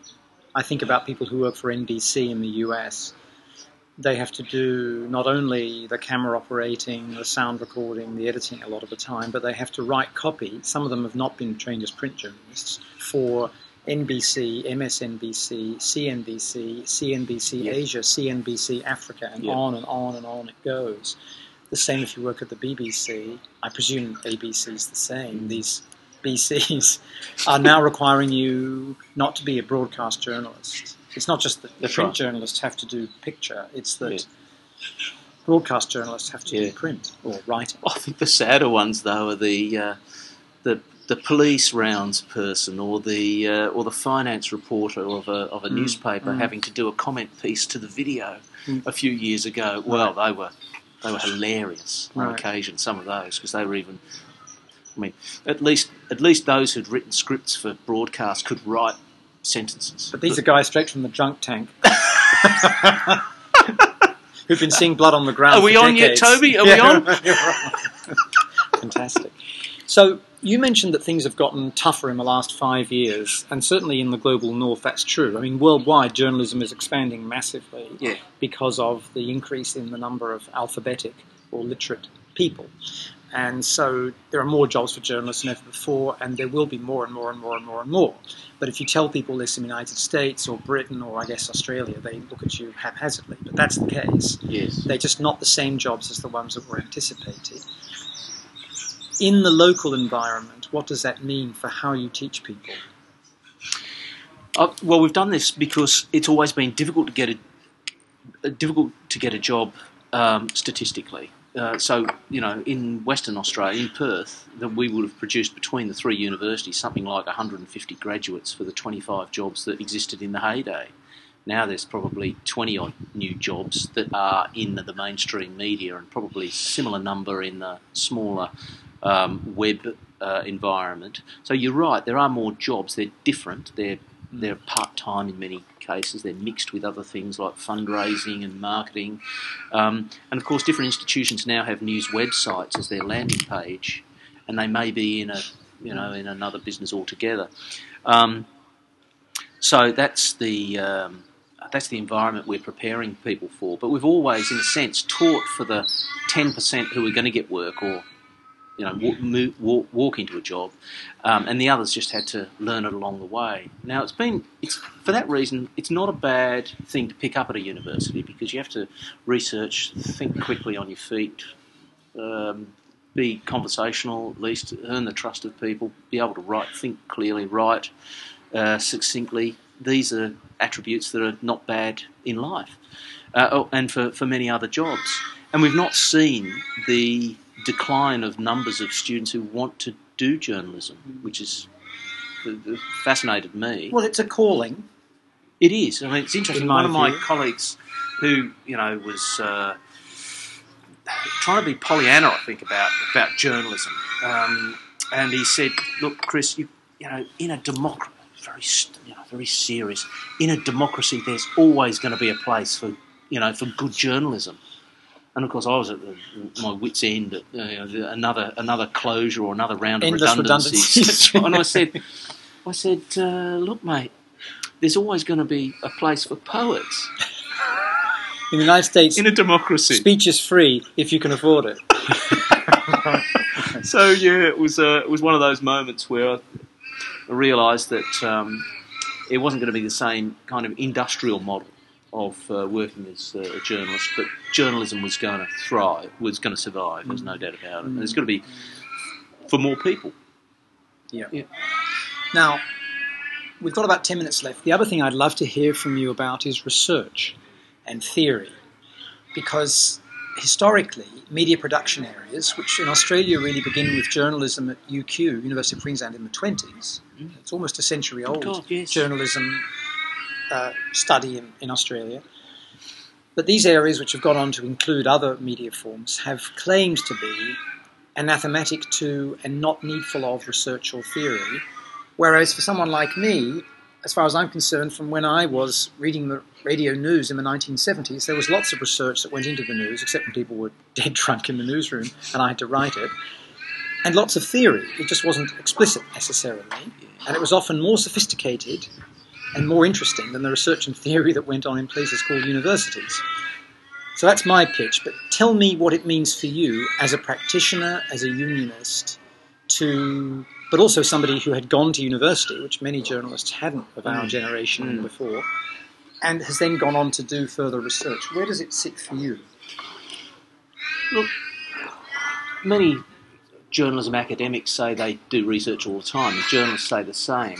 I think about people who work for NBC in the US. They have to do not only the camera operating, the sound recording, the editing a lot of the time, but they have to write copy. Some of them have not been trained as print journalists for NBC, MSNBC, CNBC, CNBC yes. Asia, CNBC Africa, and yep. on and on and on it goes. The same if you work at the BBC. I presume ABC's the same. These BCs are now requiring you not to be a broadcast journalist. It's not just that the print right. journalists have to do picture, it's that yeah. broadcast journalists have to yeah. do print or writing. I think the sadder ones, though, are the police rounds person or the finance reporter of a newspaper having to do a comment piece to the video a few years ago. Well, right. they were hilarious on right. occasion, some of those, because they were even... I mean, at least those who'd written scripts for broadcast could write sentences. But these are guys straight from the drunk tank who've been seeing blood on the ground. Are we on yet, Toby? Are we on? You're on. Fantastic. So you mentioned that things have gotten tougher in the last 5 years, and certainly in the global north, that's true. I mean, worldwide, journalism is expanding massively yeah. because of the increase in the number of alphabetic or literate people. And so there are more jobs for journalists than ever before, and there will be more and more and more and more and more. But if you tell people this in the United States or Britain or, I guess, Australia, they look at you haphazardly. But that's the case. Yes. They're just not the same jobs as the ones that were anticipated. In the local environment, what does that mean for how you teach people? Well, we've done this because it's always been difficult to get a job statistically. So, in Western Australia, in Perth, that we would have produced between the three universities something like 150 graduates for the 25 jobs that existed in the heyday. Now there's probably 20-odd new jobs that are in the mainstream media, and probably a similar number in the smaller web environment. So you're right, there are more jobs. They're different. They're part-time in many cases. They're mixed with other things like fundraising and marketing. And, of course, different institutions now have news websites as their landing page, and they may be in another business altogether. So that's the environment we're preparing people for. But we've always, in a sense, taught for the 10% who are going to get work or walk into a job, and the others just had to learn it along the way. Now, for that reason, it's not a bad thing to pick up at a university, because you have to research, think quickly on your feet, be conversational at least, earn the trust of people, be able to write, think clearly, write succinctly. These are attributes that are not bad in life, and for many other jobs. And we've not seen the decline of numbers of students who want to do journalism, which has fascinated me. Well, it's a calling. It is. I mean, it's interesting. One of my colleagues who, was trying to be Pollyanna, I think, about journalism. And he said, "Look, Chris, you know, in a democracy, very serious. In a democracy, there's always going to be a place for, you know, for good journalism." And of course, I was at my wit's end at another closure or another round of redundancies. And I said, "Look, mate, there's always going to be a place for poets." In the United States, in a democracy, speech is free if you can afford it. So yeah, it was one of those moments where I realised that it wasn't going to be the same kind of industrial model of working as a journalist, but journalism was going to thrive, was going to survive. There's no doubt about it, and it's going to be for more people. Yeah. Now we've got about 10 minutes left. The other thing I'd love to hear from you about is research and theory, because historically media production areas, which in Australia really begin with journalism at UQ, University of Queensland, in the 1920s, it's almost a century old journalism study in Australia, but these areas, which have gone on to include other media forms, have claimed to be anathematic to and not needful of research or theory, whereas for someone like me, as far as I'm concerned, from when I was reading the radio news in the 1970s, there was lots of research that went into the news, except when people were dead drunk in the newsroom and I had to write it, and lots of theory. It just wasn't explicit necessarily, and it was often more sophisticated and more interesting than the research and theory that went on in places called universities. So that's my pitch, but tell me what it means for you as a practitioner, as a unionist, but also somebody who had gone to university, which many journalists hadn't of our generation before, and has then gone on to do further research. Where does it sit for you? Look, many journalism academics say they do research all the time. The journalists say the same.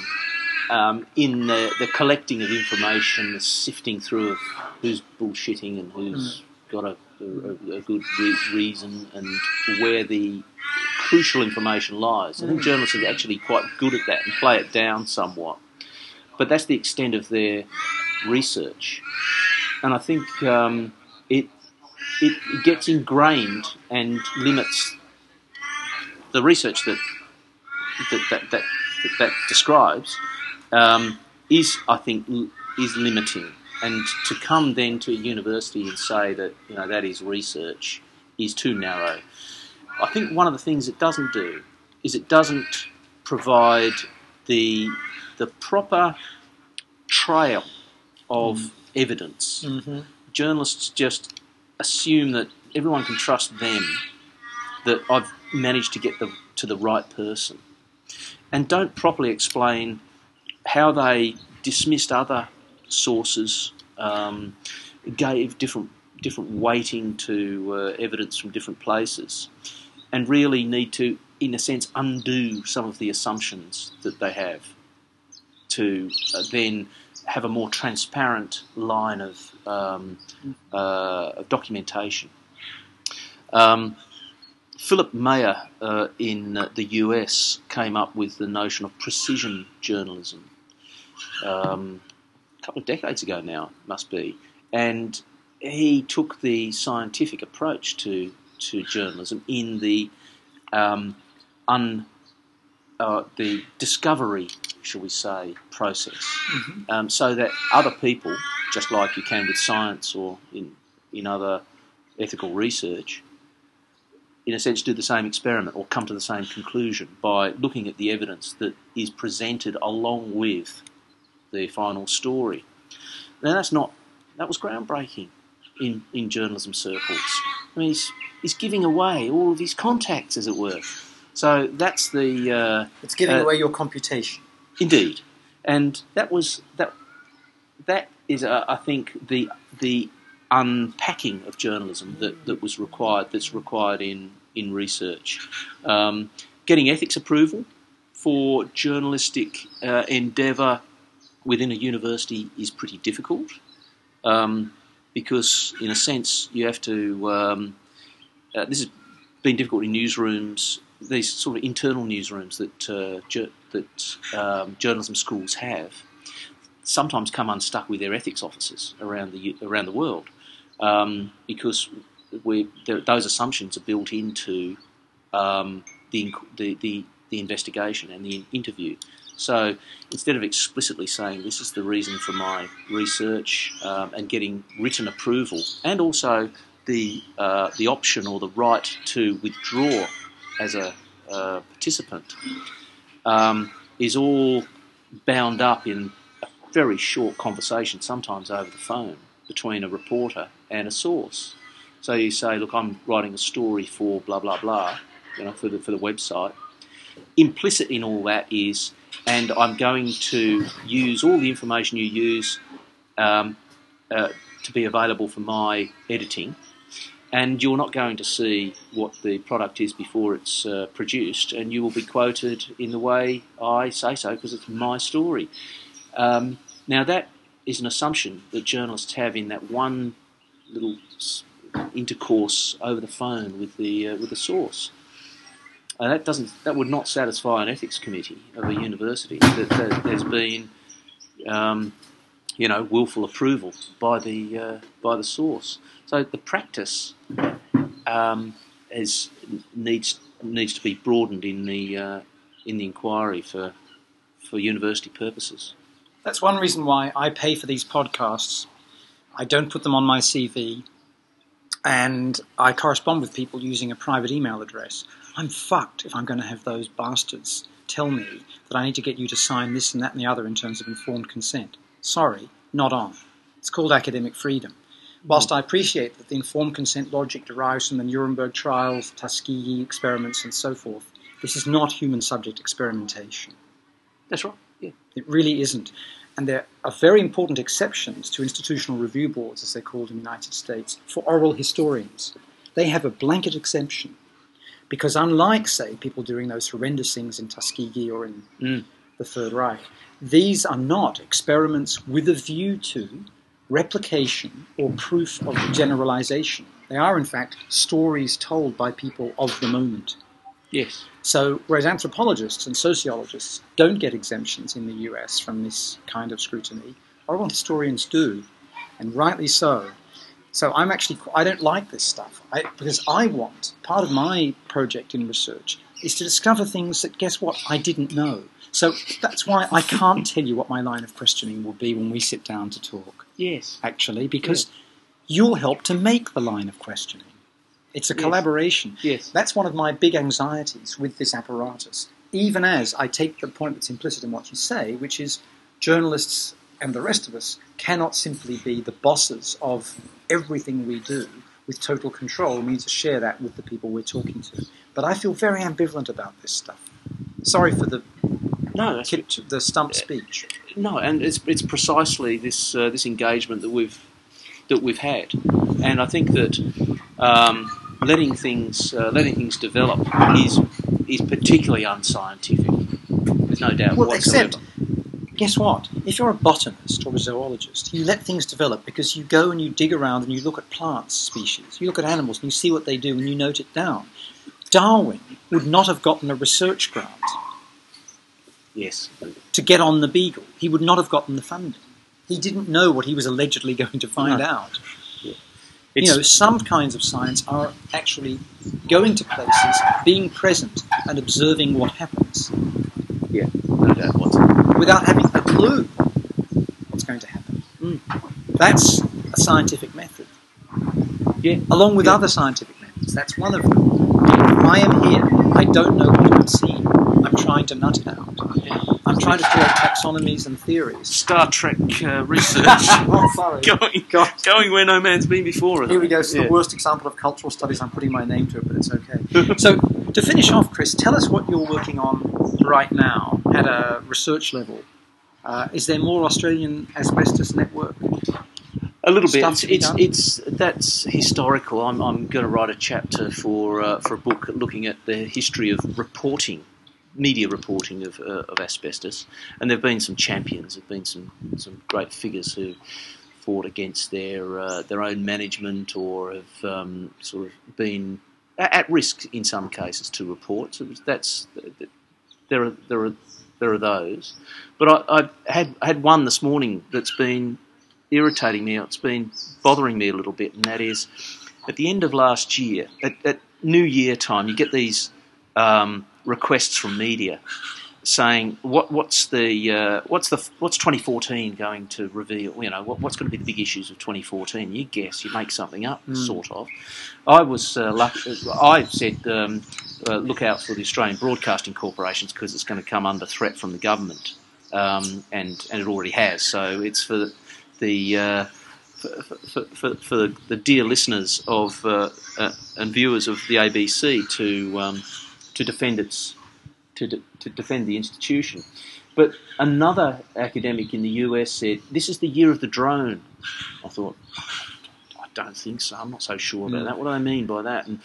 In the collecting of information, the sifting through of who's bullshitting and who's got a good reason and where the crucial information lies. I think journalists are actually quite good at that and play it down somewhat. But that's the extent of their research. And I think it gets ingrained and limits the research that describes is limiting. And to come then to a university and say that, you know, that is research is too narrow. I think one of the things it doesn't do is it doesn't provide the proper trail of evidence. Mm-hmm. Journalists just assume that everyone can trust them, that I've managed to get to the right person, and don't properly explain how they dismissed other sources, gave different weighting to evidence from different places, and really need to, in a sense, undo some of the assumptions that they have to then have a more transparent line of documentation. Philip Meyer in the US came up with the notion of precision journalism a couple of decades ago now, must be, and he took the scientific approach to journalism in the discovery, shall we say, process, so that other people, just like you can with science or in other ethical research, in a sense do the same experiment or come to the same conclusion by looking at the evidence that is presented along with the final story. Now that was groundbreaking in journalism circles. I mean, he's giving away all of his contacts, as it were. So that's the... it's giving away your computation. Indeed. And that was... That is, I think, the unpacking of journalism that was required, that's required in research. Getting ethics approval for journalistic endeavour within a university is pretty difficult. Because, in a sense, you have to... this has been difficult in newsrooms, these sort of internal newsrooms that journalism schools have, sometimes come unstuck with their ethics officers around the world, because those assumptions are built into the investigation and the interview. So instead of explicitly saying this is the reason for my research and getting written approval, and also the option or the right to withdraw as a participant, is all bound up in a very short conversation, sometimes over the phone, between a reporter and a source. So you say, look, I'm writing a story for blah, blah, blah, for the website. Implicit in all that is, and I'm going to use all the information you use to be available for my editing, and you're not going to see what the product is before it's produced, and you will be quoted in the way I say so because it's my story. Now that is an assumption that journalists have in that one little intercourse over the phone with the source. And that would not satisfy an ethics committee of a university, that there's been willful approval by the source. So the practice needs to be broadened in the inquiry for university purposes. That's one reason why I pay for these podcasts. I don't put them on my CV, and I correspond with people using a private email address. I'm fucked if I'm going to have those bastards tell me that I need to get you to sign this and that and the other in terms of informed consent. Sorry, not on. It's called academic freedom. Whilst I appreciate that the informed consent logic derives from the Nuremberg trials, Tuskegee experiments and so forth, this is not human subject experimentation. That's right, yeah. It really isn't. And there are very important exceptions to institutional review boards, as they're called in the United States, for oral historians. They have a blanket exemption. Because unlike, say, people doing those horrendous things in Tuskegee or in the Third Reich, these are not experiments with a view to replication or proof of generalization. They are, in fact, stories told by people of the moment. Yes. So, whereas anthropologists and sociologists don't get exemptions in the US from this kind of scrutiny, oral historians do, and rightly so. So I don't like this stuff because I want, part of my project in research is to discover things that, guess what, I didn't know. So that's why I can't tell you what my line of questioning will be when we sit down to talk. Yes. Actually, because you'll help to make the line of questioning. It's a collaboration. Yes. That's one of my big anxieties with this apparatus, even as I take the point that's implicit in what you say, which is journalists and the rest of us cannot simply be the bosses of everything we do with total control. We need to share that with the people we're talking to. But I feel very ambivalent about this stuff. Sorry for the stump speech. No, and it's precisely this engagement that we've had, and I think that letting things develop is particularly unscientific. There's no doubt whatsoever. Except, guess what? If you're a botanist or a zoologist, you let things develop because you go and you dig around and you look at plant species, you look at animals and you see what they do and you note it down. Darwin would not have gotten a research grant to get on the beagle. He would not have gotten the funding. He didn't know what he was allegedly going to find out. Yeah. Some kinds of science are actually going to places, being present and observing what happens. Yeah, no doubt whatsoever. Without having a clue what's going to happen. That's a scientific method. Yeah. Along with other scientific methods. That's one of them. I am here. I don't know what I've seen. I'm trying to nut it out. Yeah. I'm trying to create taxonomies and theories. Star Trek research. Oh, sorry. Going where no man's been before. Here we go. It's the worst example of cultural studies. I'm putting my name to it, but it's okay. So, to finish off, Chris, tell us what you're working on right now at a research level. Is there more Australian Asbestos Network? A little bit. That's historical. I'm going to write a chapter for a book looking at the history of reporting, media reporting of asbestos, and there've been some champions. There've been some great figures who fought against their own management or have sort of been at risk in some cases to report. So there are those, but I had one this morning that's been irritating me. It's been bothering me a little bit, and that is at the end of last year, at New Year time, you get these requests from media saying, what's 2014 going to reveal? You know, what's going to be the big issues of 2014? You guess, you make something up, sort of. I was lucky. I said, look out for the Australian Broadcasting Corporations because it's going to come under threat from the government, and it already has. So it's for the for the dear listeners of and viewers of the ABC to defend its. To defend the institution. But another academic in the US said, this is the year of the drone. I thought, I don't think so. I'm not so sure about that. What do I mean by that? And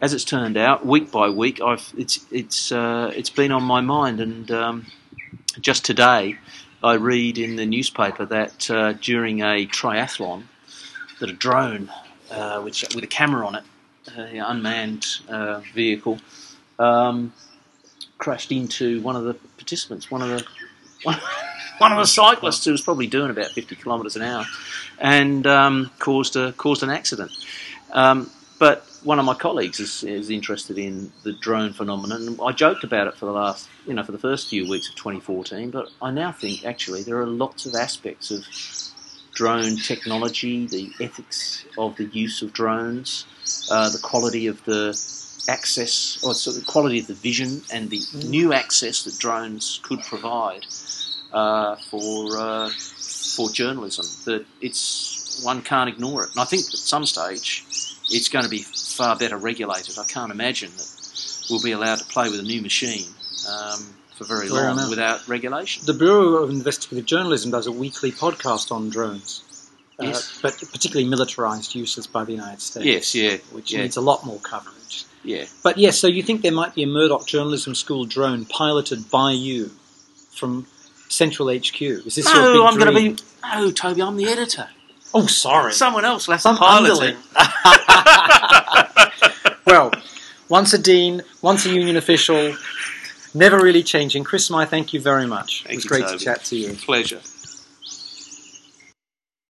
as it's turned out, week by week, it's been on my mind. And just today, I read in the newspaper that during a triathlon, that a drone, with a camera on it, an unmanned vehicle, crashed into one of the participants, one of the cyclists who was probably doing about 50 kilometres an hour, and caused an accident. But one of my colleagues is interested in the drone phenomenon. I joked about it for the first few weeks of 2014, but I now think actually there are lots of aspects of drone technology, the ethics of the use of drones, the quality of the access, or sort of the quality of the vision and the new access that drones could provide for journalism, that one can't ignore it. And I think at some stage it's going to be far better regulated. I can't imagine that we'll be allowed to play with a new machine for very long without regulation. The Bureau of Investigative Journalism does a weekly podcast on drones. Yes. But particularly militarised uses by the United States. Yes, yeah. Which needs a lot more coverage. Yeah. But yes, so you think there might be a Murdoch Journalism School drone piloted by you from Central HQ? Is this your big dream? No, Toby, I'm the editor. Oh, sorry. Someone else left the piloting. Well, once a dean, once a union official, never really changing. Chris Smyth, thank you very much. It was great to chat to you. Pleasure.